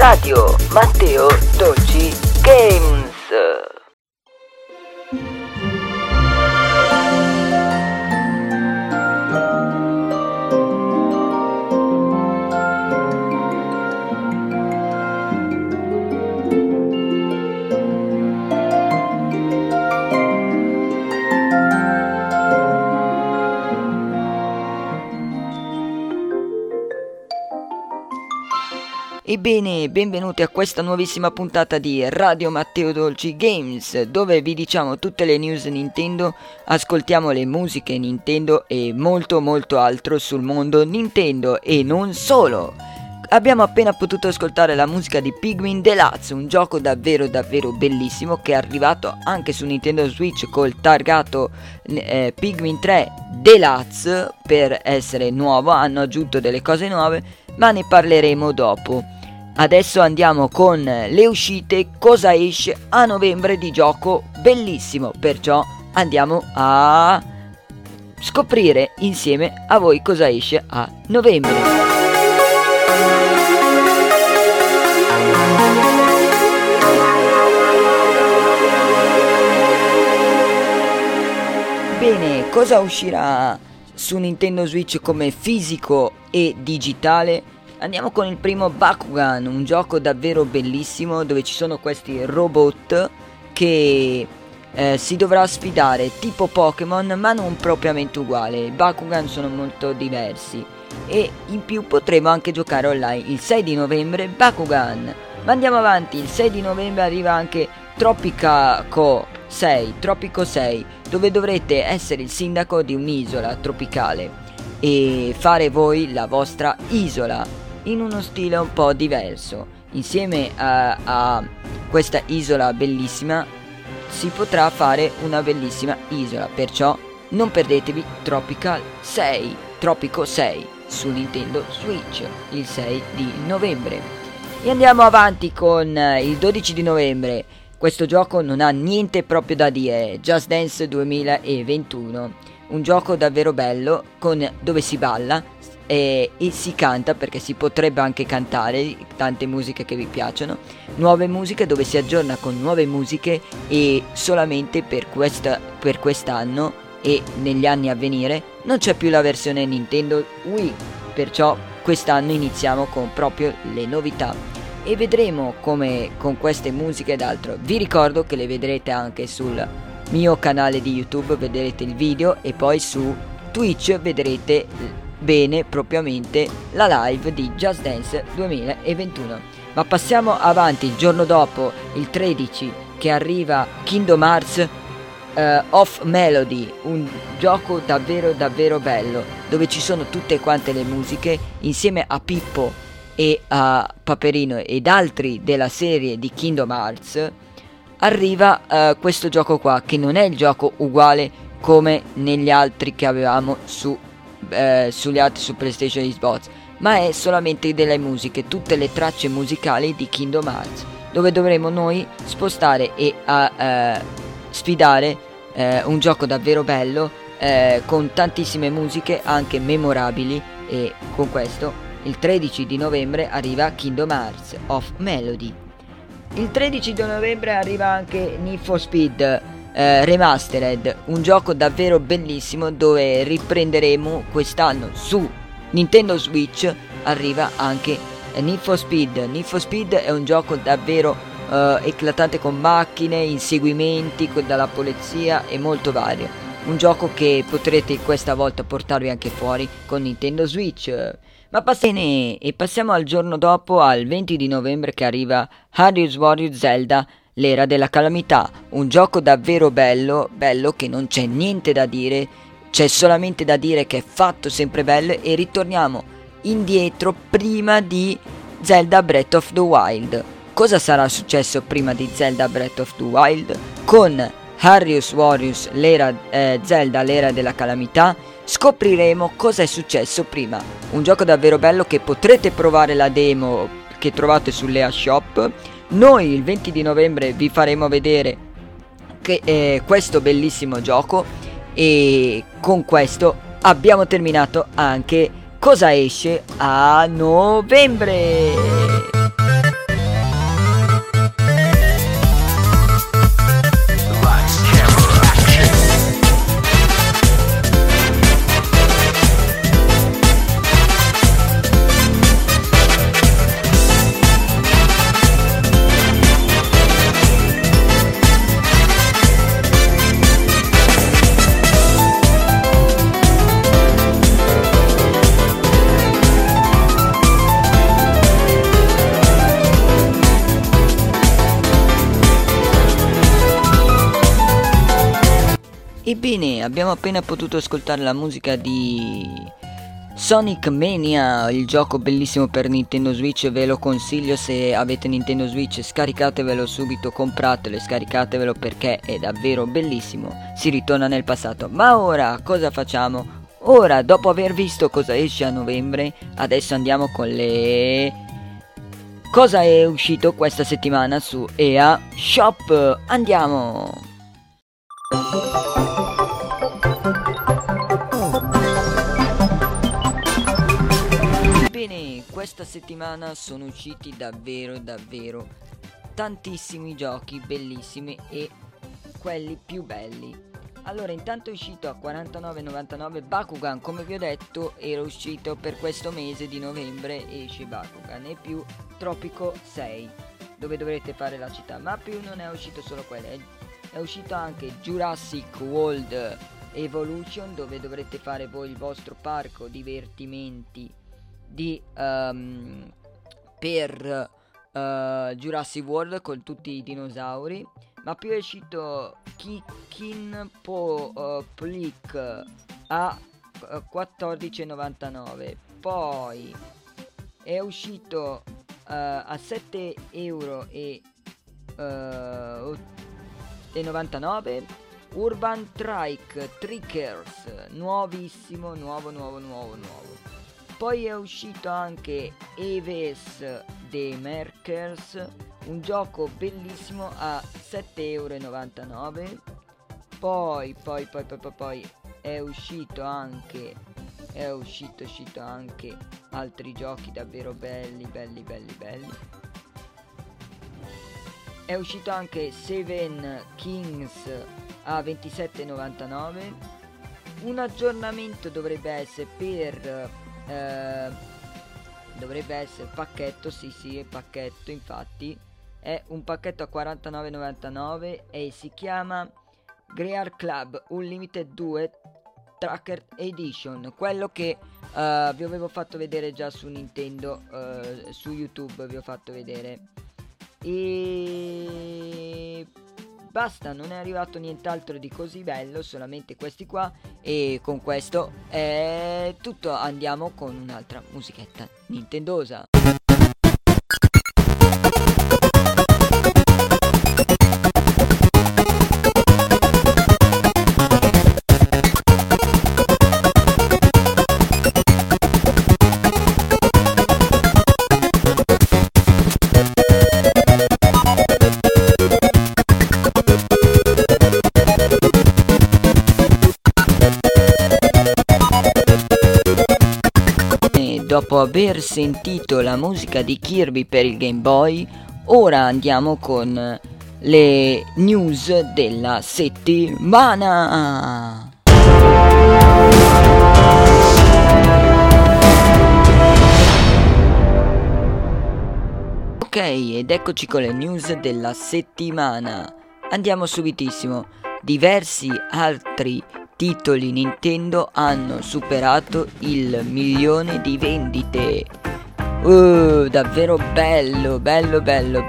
Radio Matteo Dolci Games. Ebbene, benvenuti a questa nuovissima puntata di Radio Matteo Dolci Games, dove vi diciamo tutte le news Nintendo, ascoltiamo le musiche Nintendo e molto altro sul mondo Nintendo e non solo. Abbiamo appena potuto ascoltare la musica di Pikmin Deluxe, un gioco davvero bellissimo che è arrivato anche su Nintendo Switch col targato Pikmin 3 Deluxe. Per essere nuovo hanno aggiunto delle cose nuove, ma ne parleremo dopo. Adesso andiamo con le uscite, cosa esce a novembre di gioco bellissimo, perciò andiamo a scoprire insieme a voi cosa esce a novembre. Bene, cosa uscirà su Nintendo Switch come fisico e digitale? Andiamo con il primo Bakugan, un gioco davvero bellissimo dove ci sono questi robot che si dovrà sfidare tipo Pokémon, ma non propriamente uguale. I Bakugan sono molto diversi e in più potremo anche giocare online. Il 6 di novembre Bakugan, ma andiamo avanti. Il 6 di novembre arriva anche Tropico 6, dove dovrete essere il sindaco di un'isola tropicale e fare voi la vostra isola in uno stile un po' diverso. Insieme a questa isola bellissima si potrà fare una bellissima isola, perciò non perdetevi Tropico 6 su Nintendo Switch il 6 di novembre. E andiamo avanti con il 12 di novembre. Questo gioco non ha niente proprio da dire, Just Dance 2021, un gioco davvero bello dove si balla e si canta, perché si potrebbe anche cantare tante musiche che vi piacciono, nuove musiche, dove si aggiorna con nuove musiche e solamente per quest'anno e negli anni a venire non c'è più la versione Nintendo Wii, perciò quest'anno iniziamo con proprio le novità e vedremo come con queste musiche ed altro. Vi ricordo che le vedrete anche sul mio canale di YouTube, vedrete il video, e poi su Twitch vedrete bene propriamente la live di Just Dance 2021. Ma passiamo avanti. Il giorno dopo, il 13, che arriva Kingdom Hearts Off Melody, un gioco davvero bello dove ci sono tutte quante le musiche insieme a Pippo e a Paperino ed altri della serie di Kingdom Hearts. Arriva questo gioco qua, che non è il gioco uguale come negli altri che avevamo su PlayStation e Xbox, ma è solamente delle musiche, tutte le tracce musicali di Kingdom Hearts, dove dovremo noi spostare e sfidare un gioco davvero bello con tantissime musiche anche memorabili. E con questo il 13 di novembre arriva Kingdom Hearts Off Melody. Il 13 di novembre arriva anche Need for Speed Remastered, un gioco davvero bellissimo dove riprenderemo quest'anno su Nintendo Switch. Arriva anche Need for Speed è un gioco davvero eclatante, con macchine, inseguimenti dalla polizia e molto vario, un gioco che potrete questa volta portarvi anche fuori con Nintendo Switch. Ma passiamo al giorno dopo, al 20 di novembre, che arriva Hyrule Warriors Zelda l'era della calamità, un gioco davvero bello che non c'è niente da dire, c'è solamente da dire che è fatto sempre bello e ritorniamo indietro prima di Zelda Breath of the Wild. Cosa sarà successo prima di Zelda Breath of the Wild? Con Hyrule Warriors Zelda l'era della calamità scopriremo cosa è successo prima, un gioco davvero bello che potrete provare la demo che trovate sull'eShop. Noi il 20 di novembre vi faremo vedere questo bellissimo gioco. E con questo abbiamo terminato anche cosa esce a novembre. Ebbene, abbiamo appena potuto ascoltare la musica di Sonic Mania, il gioco bellissimo per Nintendo Switch, ve lo consiglio se avete Nintendo Switch, scaricatevelo subito, compratelo e scaricatevelo perché è davvero bellissimo, si ritorna nel passato. Ma ora cosa facciamo? Ora, dopo aver visto cosa esce a novembre, adesso andiamo con le... cosa è uscito questa settimana su EA Shop? Andiamo! Bene, questa settimana sono usciti davvero tantissimi giochi bellissimi e quelli più belli. Allora, intanto è uscito a 49,99 Bakugan, come vi ho detto era uscito per questo mese di novembre, esce Bakugan e più Tropico 6, dove dovrete fare la città, ma più non è uscito solo quello, è uscito anche Jurassic World Evolution, dove dovrete fare voi il vostro parco divertimenti di Jurassic World con tutti i dinosauri. Ma più è uscito Kinpolik a 14,99, poi è uscito a 7,99 euro Urban Trike Trickers, nuovissimo, nuovo. Poi è uscito anche Eves The Merkers, un gioco bellissimo a 7,99 euro. Poi è uscito anche altri giochi davvero belli. È uscito anche Seven Kings a 27,99. Un aggiornamento dovrebbe essere per... dovrebbe essere pacchetto, sì è pacchetto, infatti è un pacchetto a 49,99 e si chiama Gear Club Unlimited 2 Tracker Edition, quello che vi avevo fatto vedere già su Nintendo, su YouTube vi ho fatto vedere e basta, non è arrivato nient'altro di così bello, solamente questi qua. E con questo è tutto, andiamo con un'altra musichetta nintendosa. Dopo aver sentito la musica di Kirby per il Game Boy, ora andiamo con le news della settimana. Ok, ed eccoci con le news della settimana. Andiamo subitissimo. Diversi altri titoli Nintendo hanno superato il 1.000.000 di vendite. Davvero bello.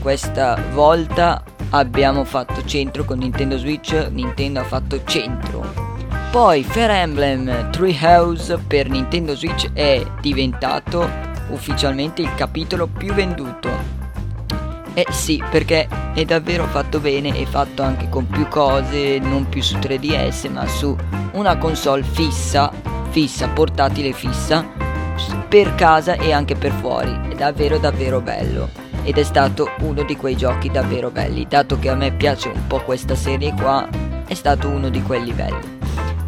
Questa volta abbiamo fatto centro con Nintendo Switch, Nintendo ha fatto centro. Poi Fire Emblem: Three Houses per Nintendo Switch è diventato ufficialmente il capitolo più venduto. Sì, perché è davvero fatto bene e fatto anche con più cose, non più su 3DS ma su una console fissa, portatile fissa, per casa e anche per fuori. È davvero bello ed è stato uno di quei giochi davvero belli, dato che a me piace un po' questa serie qua, è stato uno di quelli belli.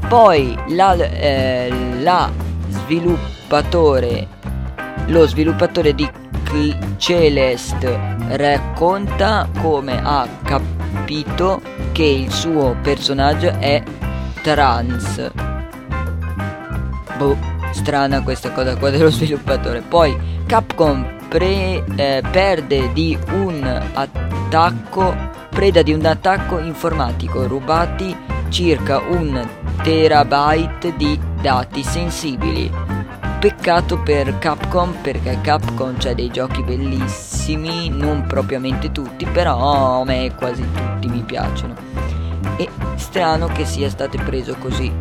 Poi lo sviluppatore di Celeste racconta come ha capito che il suo personaggio è trans. Strana questa cosa qua dello sviluppatore. Poi Capcom preda di un attacco informatico, rubati circa 1 terabyte di dati sensibili. Peccato per Capcom, perché Capcom c'ha dei giochi bellissimi, non propriamente tutti, però a me quasi tutti mi piacciono. e strano che sia stato preso così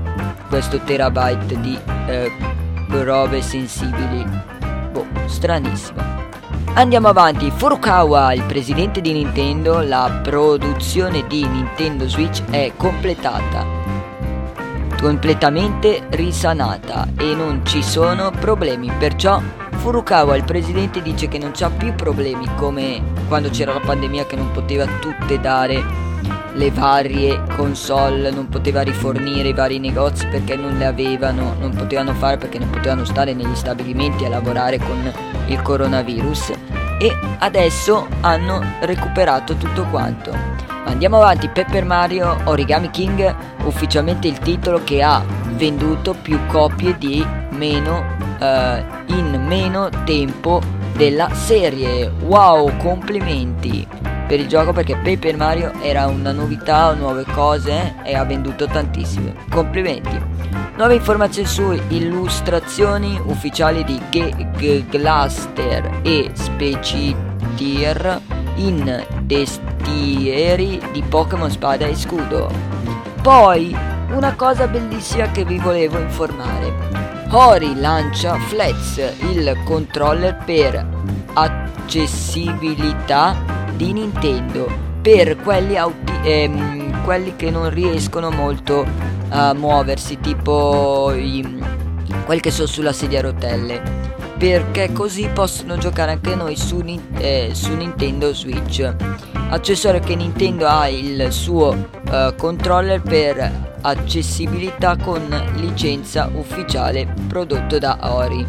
questo terabyte di robe sensibili, stranissimo. Andiamo avanti. Furukawa, il presidente di Nintendo: la produzione di Nintendo Switch è completamente risanata e non ci sono problemi, perciò Furukawa, il presidente, dice che non c'ha più problemi come quando c'era la pandemia, che non poteva tutte dare le varie console, non poteva rifornire i vari negozi perché non le avevano, non potevano fare perché non potevano stare negli stabilimenti a lavorare con il coronavirus, e adesso hanno recuperato tutto quanto. Andiamo avanti. Paper Mario Origami King, ufficialmente il titolo che ha venduto più copie di in meno tempo della serie. Wow, complimenti per il gioco, perché Paper Mario era una novità, nuove cose, e ha venduto tantissime. Complimenti. Nuove informazioni su illustrazioni ufficiali di Glaster e Specitier in destieri di Pokémon Spada e Scudo. Poi una cosa bellissima che vi volevo informare: Hori lancia Flex, il controller per accessibilità di Nintendo per quelli che non riescono molto a muoversi, tipo quelli che sono sulla sedia a rotelle, perché così possono giocare anche noi su Nintendo Switch. Accessorio che Nintendo ha il suo controller per accessibilità con licenza ufficiale prodotto da Hori.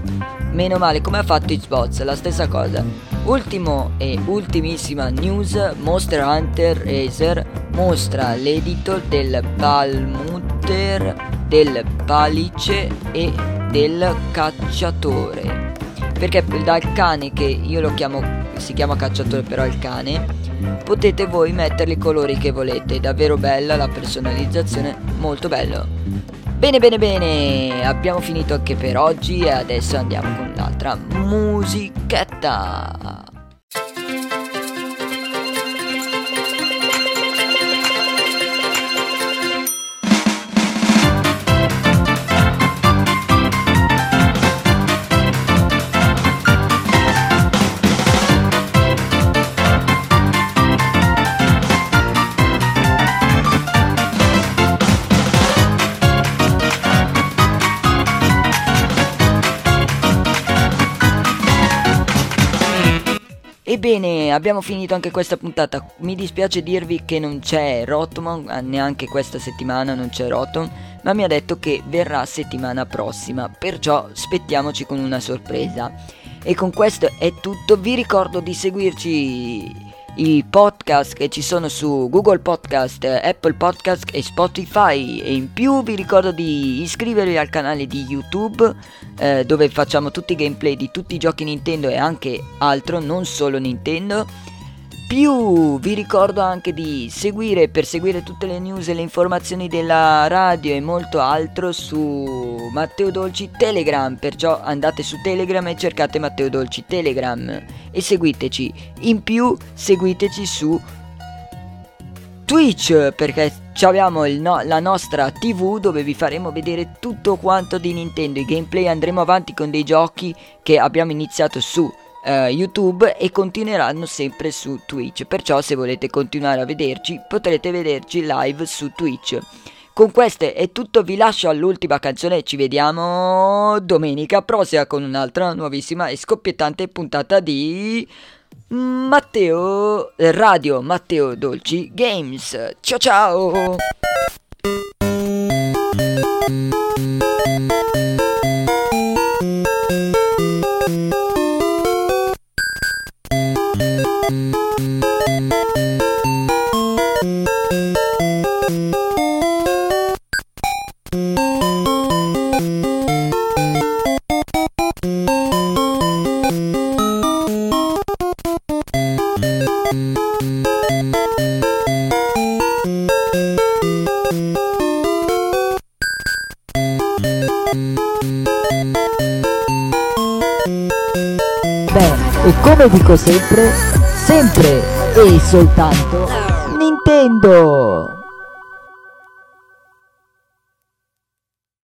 Meno male, come ha fatto Xbox, la stessa cosa. Ultimo e ultimissima news: Monster Hunter Razer mostra l'edito del Palmuter, del Palice e del Cacciatore, perché dal cane, che io lo chiamo, si chiama Cacciatore però il cane, potete voi metterli i colori che volete. Davvero bella la personalizzazione, molto bello. Bene, abbiamo finito anche per oggi e adesso andiamo con l'altra musichetta. Bene, abbiamo finito anche questa puntata. Mi dispiace dirvi che non c'è Rotom, neanche questa settimana non c'è Rotom, ma mi ha detto che verrà settimana prossima, perciò aspettiamoci con una sorpresa. E con questo è tutto, vi ricordo di seguirci i podcast che ci sono su Google Podcast, Apple Podcast e Spotify, e in più vi ricordo di iscrivervi al canale di YouTube, dove facciamo tutti i gameplay di tutti i giochi Nintendo e anche altro, non solo Nintendo. Più vi ricordo anche di seguire, per seguire tutte le news e le informazioni della radio e molto altro, su Matteo Dolci Telegram, perciò andate su Telegram e cercate Matteo Dolci Telegram e seguiteci. In più seguiteci su Twitch, perché abbiamo la nostra TV dove vi faremo vedere tutto quanto di Nintendo, i gameplay, andremo avanti con dei giochi che abbiamo iniziato su YouTube e continueranno sempre su Twitch, perciò se volete continuare a vederci potrete vederci live su Twitch. Con questo è tutto, vi lascio all'ultima canzone e ci vediamo domenica prossima con un'altra nuovissima e scoppiettante puntata di Radio Matteo Dolci Games. Ciao! Come dico sempre e soltanto, Nintendo!